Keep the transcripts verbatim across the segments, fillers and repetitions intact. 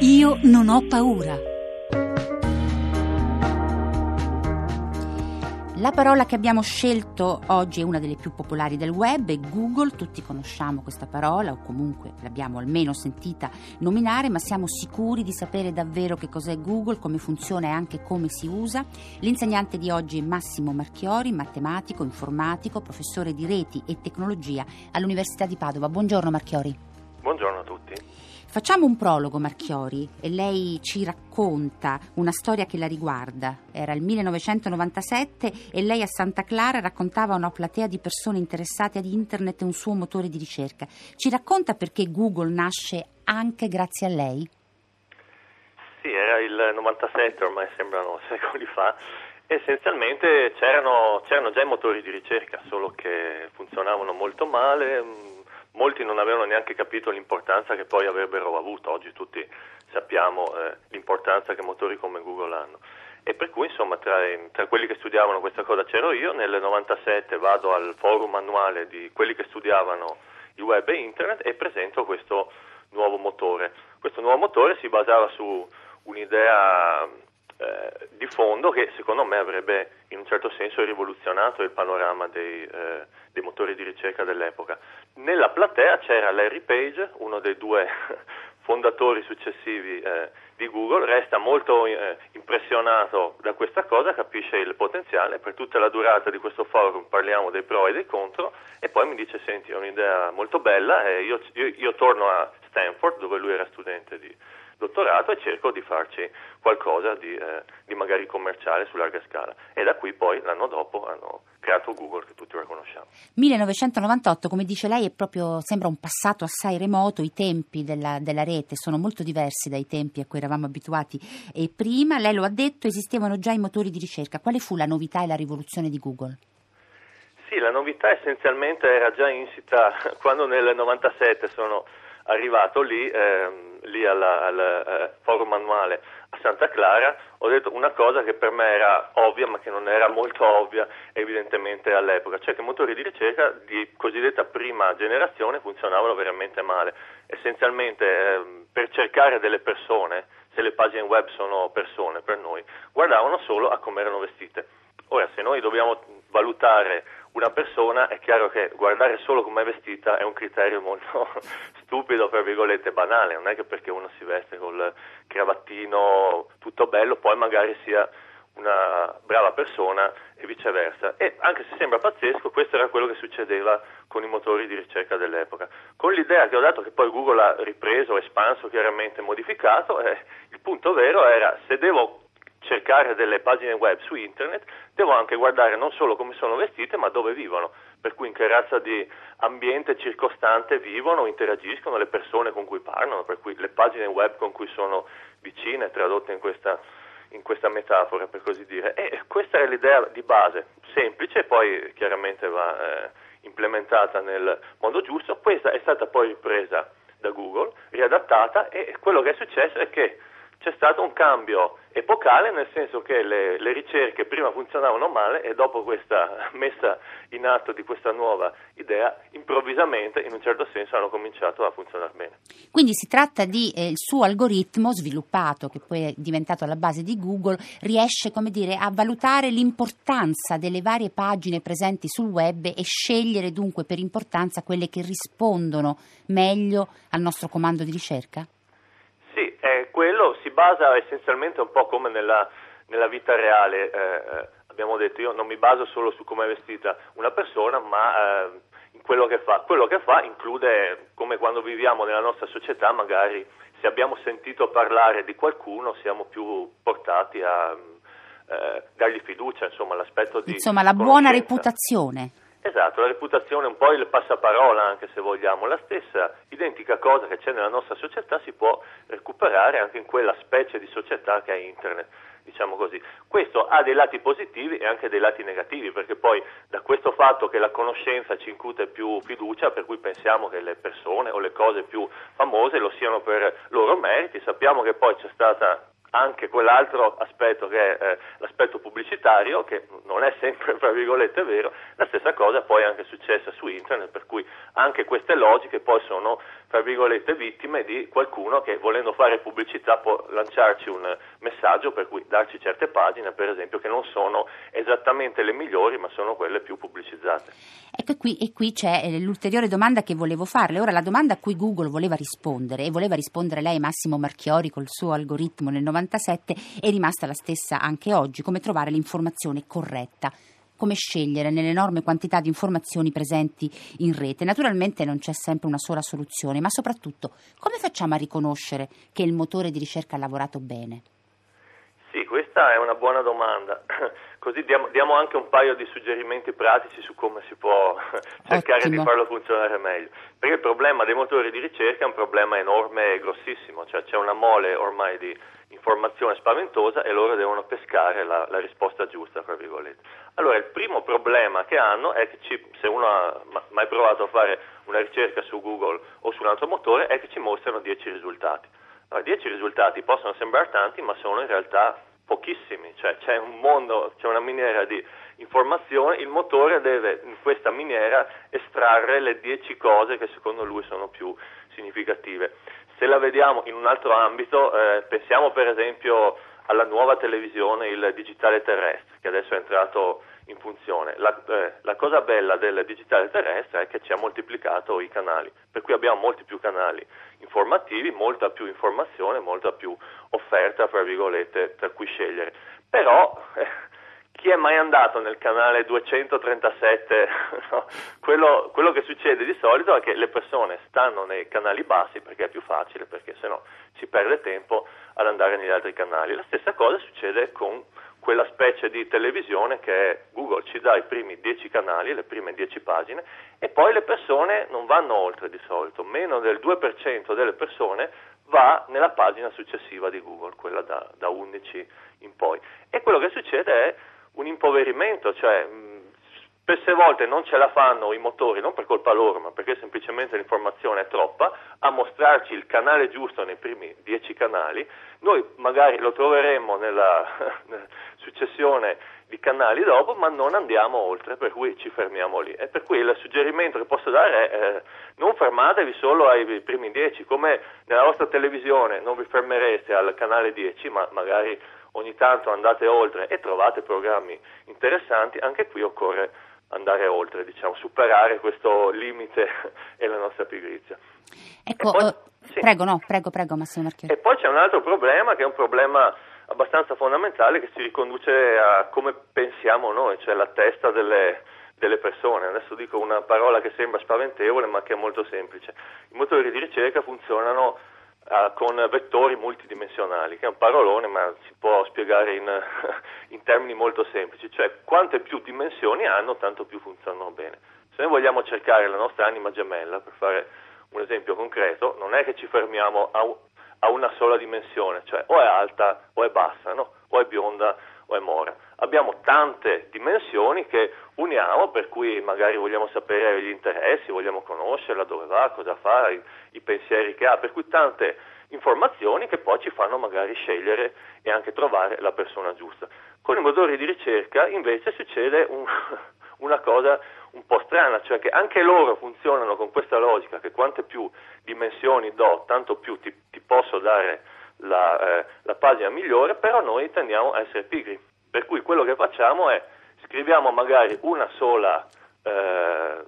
Io non ho paura. La parola che abbiamo scelto oggi è una delle più popolari del web, è Google. Tutti conosciamo questa parola o comunque l'abbiamo almeno sentita nominare, ma siamo sicuri di sapere davvero che cos'è Google, come funziona e anche come si usa? L'insegnante di oggi è Massimo Marchiori, matematico, informatico, professore di reti e tecnologia all'Università di Padova. Buongiorno Marchiori. Buongiorno a tutti. Facciamo un prologo, Marchiori, e lei ci racconta una storia che la riguarda. Era il millenovecentonovantasette e lei a Santa Clara raccontava a una platea di persone interessate ad internet e un suo motore di ricerca. Ci racconta perché Google nasce anche grazie a lei? Sì, era il novantasette, ormai sembrano secoli fa. Essenzialmente c'erano, c'erano già i motori di ricerca, solo che funzionavano molto male. Molti non avevano neanche capito l'importanza che poi avrebbero avuto. Oggi tutti sappiamo eh, l'importanza che motori come Google hanno. E per cui, insomma, tra, tra quelli che studiavano questa cosa c'ero io. Nel novantasette vado al forum annuale di quelli che studiavano il web e internet e presento questo nuovo motore. Questo nuovo motore si basava su un'idea eh, di fondo che secondo me avrebbe in un certo senso rivoluzionato il panorama dei, eh, dei motori di ricerca dell'epoca. Nella platea c'era Larry Page, uno dei due fondatori successivi eh, di Google, resta molto eh, impressionato da questa cosa, capisce il potenziale. Per tutta la durata di questo forum parliamo dei pro e dei contro e poi mi dice: senti, è un'idea molto bella, e io, io, io torno a Stanford, dove lui era studente di dottorato, e cerco di farci qualcosa di, eh, di magari commerciale su larga scala. E da qui poi l'anno dopo hanno creato Google, che tutti conosciamo. millenovecentonovantotto, come dice lei, è proprio, sembra un passato assai remoto. I tempi della, della rete sono molto diversi dai tempi a cui eravamo abituati e prima. Lei lo ha detto, esistevano già i motori di ricerca. Quale fu la novità e la rivoluzione di Google? Sì, la novità essenzialmente era già insita quando nel novantasette sono arrivato lì, ehm, lì alla, al eh, forum annuale a Santa Clara. Ho detto una cosa che per me era ovvia, ma che non era molto ovvia evidentemente all'epoca, cioè che i motori di ricerca di cosiddetta prima generazione funzionavano veramente male. Essenzialmente ehm, per cercare delle persone, se le pagine web sono persone per noi, guardavano solo a come erano vestite. Ora, se noi dobbiamo valutare una persona, è chiaro che guardare solo come è vestita è un criterio molto stupido, fra virgolette banale. Non è che perché uno si veste col cravattino tutto bello poi magari sia una brava persona e viceversa. E anche se sembra pazzesco, questo era quello che succedeva con i motori di ricerca dell'epoca. Con l'idea che ho dato, che poi Google ha ripreso, espanso, chiaramente modificato, eh, il punto vero era: se devo cercare delle pagine web su internet, devo anche guardare non solo come sono vestite, ma dove vivono, per cui in che razza di ambiente circostante vivono, interagiscono, le persone con cui parlano, per cui le pagine web con cui sono vicine, tradotte in questa, in questa metafora, per così dire. E questa è l'idea di base, semplice, poi chiaramente va eh, implementata nel modo giusto. Questa è stata poi ripresa da Google, riadattata, e quello che è successo è che c'è stato un cambio epocale, nel senso che le, le ricerche prima funzionavano male e dopo questa messa in atto di questa nuova idea, improvvisamente, in un certo senso, hanno cominciato a funzionare bene. Quindi si tratta di eh, il suo algoritmo sviluppato, che poi è diventato la base di Google, riesce, come dire, a valutare l'importanza delle varie pagine presenti sul web e scegliere dunque per importanza quelle che rispondono meglio al nostro comando di ricerca? Sì, eh, quello si basa essenzialmente un po' come nella, nella vita reale. Eh, abbiamo detto, io non mi baso solo su come è vestita una persona, ma eh, in quello che fa. Quello che fa include, come quando viviamo nella nostra società, magari se abbiamo sentito parlare di qualcuno siamo più portati a eh, dargli fiducia, insomma l'aspetto di Insomma la conoscenza. Buona reputazione. Esatto, la reputazione è un po' il passaparola, anche se vogliamo, la stessa identica cosa che c'è nella nostra società si può recuperare anche in quella specie di società che è internet, diciamo così. Questo ha dei lati positivi e anche dei lati negativi, perché poi da questo fatto che la conoscenza ci incute più fiducia, per cui pensiamo che le persone o le cose più famose lo siano per loro meriti, sappiamo che poi c'è stata anche quell'altro aspetto che è eh, l'aspetto pubblicitario, che non è sempre fra virgolette vero. La stessa cosa poi è anche successa su internet, per cui anche queste logiche poi sono fra virgolette vittime di qualcuno che, volendo fare pubblicità, può lanciarci un messaggio, per cui darci certe pagine per esempio che non sono esattamente le migliori ma sono quelle più pubblicizzate. Ecco, qui, e qui c'è l'ulteriore domanda che volevo farle. Ora, la domanda a cui Google voleva rispondere, e voleva rispondere lei, Massimo Marchiori, col suo algoritmo nel novantasette, è rimasta la stessa anche oggi: come trovare l'informazione corretta, come scegliere nell'enorme quantità di informazioni presenti in rete. Naturalmente non c'è sempre una sola soluzione, ma soprattutto come facciamo a riconoscere che il motore di ricerca ha lavorato bene? Sì, questa è una buona domanda. Così diamo, diamo anche un paio di suggerimenti pratici su come si può cercare Ottimo. Di farlo funzionare meglio. Perché il problema dei motori di ricerca è un problema enorme e grossissimo, cioè c'è una mole ormai di informazione spaventosa e loro devono pescare la, la risposta giusta, fra virgolette. Allora, il primo problema che hanno è che ci, se uno ha mai provato a fare una ricerca su Google o su un altro motore, è che ci mostrano dieci risultati. Allora, dieci risultati possono sembrare tanti, ma sono in realtà pochissimi, cioè c'è un mondo, c'è una miniera di informazione, il motore deve in questa miniera estrarre le dieci cose che secondo lui sono più significative. Se la vediamo in un altro ambito, eh, pensiamo per esempio alla nuova televisione, il digitale terrestre, che adesso è entrato in funzione. La, eh, la cosa bella del digitale terrestre è che ci ha moltiplicato i canali, per cui abbiamo molti più canali informativi, molta più informazione, molta più offerta, fra virgolette, tra cui scegliere. Però eh, chi è mai andato nel canale duecentotrentasette? No? Quello, quello che succede di solito è che le persone stanno nei canali bassi perché è più facile, perché sennò si perde tempo ad andare negli altri canali. La stessa cosa succede con quella specie di televisione che è Google: ci dà i primi dieci canali, le prime dieci pagine, e poi le persone non vanno oltre di solito, meno del due per cento delle persone va nella pagina successiva di Google, quella da, da undici in poi. E quello che succede è un impoverimento, cioè spesse volte non ce la fanno i motori, non per colpa loro, ma perché semplicemente l'informazione è troppa, a mostrarci il canale giusto nei primi dieci canali. Noi magari lo troveremo nella successione di canali dopo, ma non andiamo oltre, per cui ci fermiamo lì. E per cui il suggerimento che posso dare è eh, non fermatevi solo ai primi dieci, come nella vostra televisione non vi fermerete al canale dieci, ma magari ogni tanto andate oltre e trovate programmi interessanti. Anche qui occorre andare oltre, diciamo, superare questo limite e la nostra pigrizia. Ecco, poi, uh, sì. prego, no, prego, prego Massimo Marchiori. E poi c'è un altro problema, che è un problema abbastanza fondamentale, che si riconduce a come pensiamo noi, cioè la testa delle, delle persone. Adesso dico una parola che sembra spaventevole, ma che è molto semplice. I motori di ricerca funzionano uh, con vettori multidimensionali, che è un parolone, ma si può spiegare in, in termini molto semplici, cioè quante più dimensioni hanno, tanto più funzionano bene. Se noi vogliamo cercare la nostra anima gemella, per fare un esempio concreto, non è che ci fermiamo a, a una sola dimensione, cioè o è alta o è bassa, no? O è bionda o è mora. Abbiamo tante dimensioni che uniamo, per cui magari vogliamo sapere gli interessi, vogliamo conoscerla, dove va, cosa fa, i, i pensieri che ha, per cui tante informazioni che poi ci fanno magari scegliere e anche trovare la persona giusta. Con i motori di ricerca invece succede un, una cosa un po' strana, cioè che anche loro funzionano con questa logica che quante più dimensioni do, tanto più ti, ti posso dare la, eh, la pagina migliore, però noi tendiamo a essere pigri, per cui quello che facciamo è scriviamo magari una sola eh,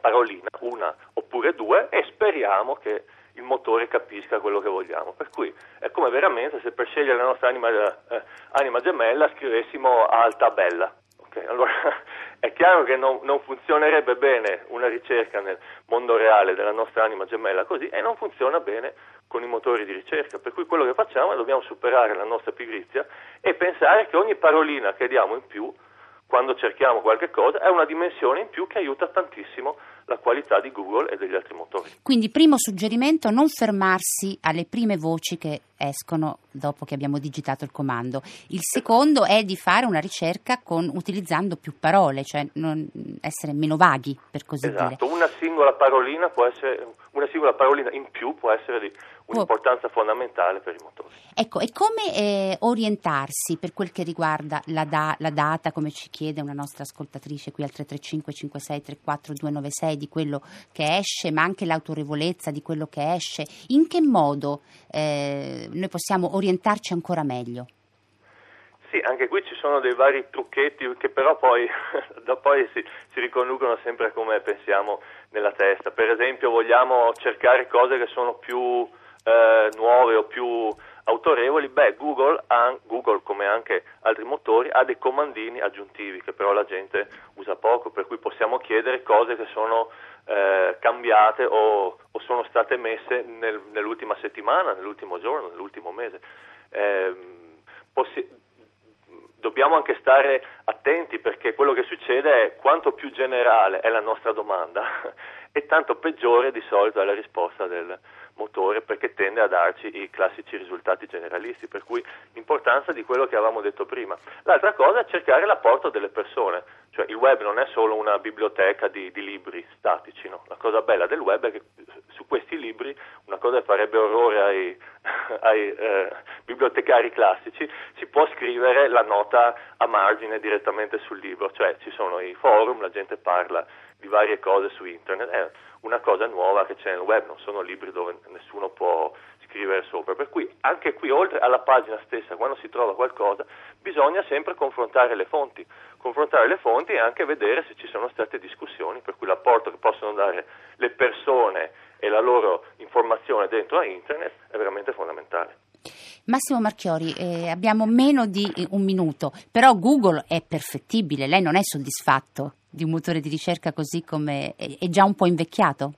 parolina, una oppure due, e speriamo che il motore capisca quello che vogliamo, per cui è come veramente se per scegliere la nostra anima, eh, anima gemella scrivessimo alta bella. Okay, allora è chiaro che non, non funzionerebbe bene una ricerca nel mondo reale della nostra anima gemella così, e non funziona bene con i motori di ricerca, per cui quello che facciamo è dobbiamo superare la nostra pigrizia e pensare che ogni parolina che diamo in più quando cerchiamo qualche cosa è una dimensione in più che aiuta tantissimo la qualità di Google e degli altri motori. Quindi, primo suggerimento, non fermarsi alle prime voci che escono dopo che abbiamo digitato il comando. Il secondo è di fare una ricerca con, utilizzando più parole, cioè non essere meno vaghi, per così esatto. dire. Esatto, una singola parolina può essere, una singola parolina in più può essere di un'importanza oh. fondamentale per i motori. Ecco, e come eh, orientarsi per quel che riguarda la, da, la data, come ci chiede una nostra ascoltatrice qui al tre tre cinque cinque sei tre quattro due nove sei, di quello che esce, ma anche l'autorevolezza di quello che esce? In che modo eh, noi possiamo orientarci ancora meglio? Sì, anche qui ci sono dei vari trucchetti che però poi, da poi si, si riconducono sempre a come pensiamo nella testa. Per esempio, vogliamo cercare cose che sono più eh, nuove o più autorevoli. Beh, Google, ha, Google, come anche altri motori, ha dei comandini aggiuntivi che però la gente usa poco, per cui possiamo chiedere cose che sono eh, cambiate o, o sono state messe nel, nell'ultima settimana, nell'ultimo giorno, nell'ultimo mese. Eh, possi- Dobbiamo anche stare attenti, perché quello che succede è quanto più generale è la nostra domanda e tanto peggiore di solito è la risposta del motore, perché tende a darci i classici risultati generalisti, per cui l'importanza di quello che avevamo detto prima. L'altra cosa è cercare l'apporto delle persone, cioè il web non è solo una biblioteca di, di libri statici, no? La cosa bella del web è che su questi libri, una cosa che farebbe orrore ai, ai eh, bibliotecari classici, si può scrivere la nota a margine direttamente sul libro, cioè ci sono i forum, la gente parla di varie cose su internet, è una cosa nuova che c'è nel web, non sono libri dove nessuno può scrivere sopra, per cui anche qui, oltre alla pagina stessa, quando si trova qualcosa bisogna sempre confrontare le fonti, confrontare le fonti e anche vedere se ci sono state discussioni, per cui l'apporto che possono dare le persone e la loro informazione dentro a internet è veramente fondamentale. Massimo Marchiori, eh, abbiamo meno di un minuto, però Google è perfettibile, lei non è soddisfatto di un motore di ricerca così come è già un po' invecchiato?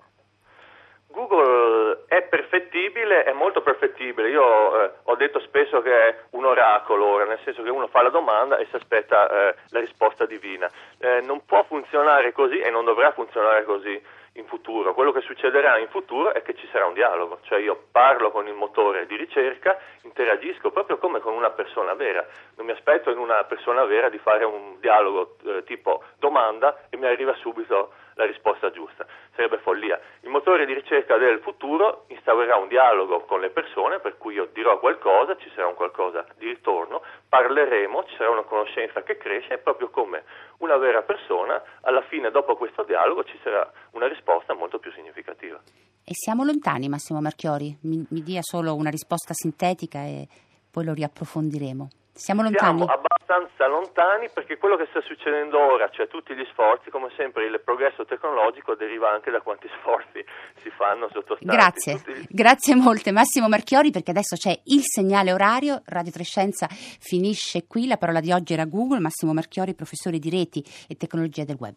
Google è perfettibile, è molto perfettibile. Io eh, ho detto spesso che è un oracolo, ora, nel senso che uno fa la domanda e si aspetta eh, la risposta divina. Eh, non può funzionare così e non dovrà funzionare così in futuro. Quello che succederà in futuro è che ci sarà un dialogo, cioè io parlo con il motore di ricerca, interagisco proprio come con una persona vera. Non mi aspetto in una persona vera di fare un dialogo eh, tipo domanda e mi arriva subito la risposta giusta, sarebbe follia. Il motore di ricerca del futuro instaurerà un dialogo con le persone, per cui io dirò qualcosa, ci sarà un qualcosa di ritorno, parleremo, ci sarà una conoscenza che cresce, proprio come una vera persona. Alla fine, dopo questo dialogo, ci sarà una risposta molto più significativa. E siamo lontani, Massimo Marchiori, mi, mi dia solo una risposta sintetica e poi lo riapprofondiremo. Siamo lontani? Siamo abbastanza lontani, perché quello che sta succedendo ora, cioè tutti gli sforzi, come sempre il progresso tecnologico deriva anche da quanti sforzi si fanno sottostanti. Grazie, tutti... grazie molte Massimo Marchiori, perché adesso c'è il segnale orario, Radio tre Scienza finisce qui, la parola di oggi era Google. Massimo Marchiori, professore di reti e tecnologia del web.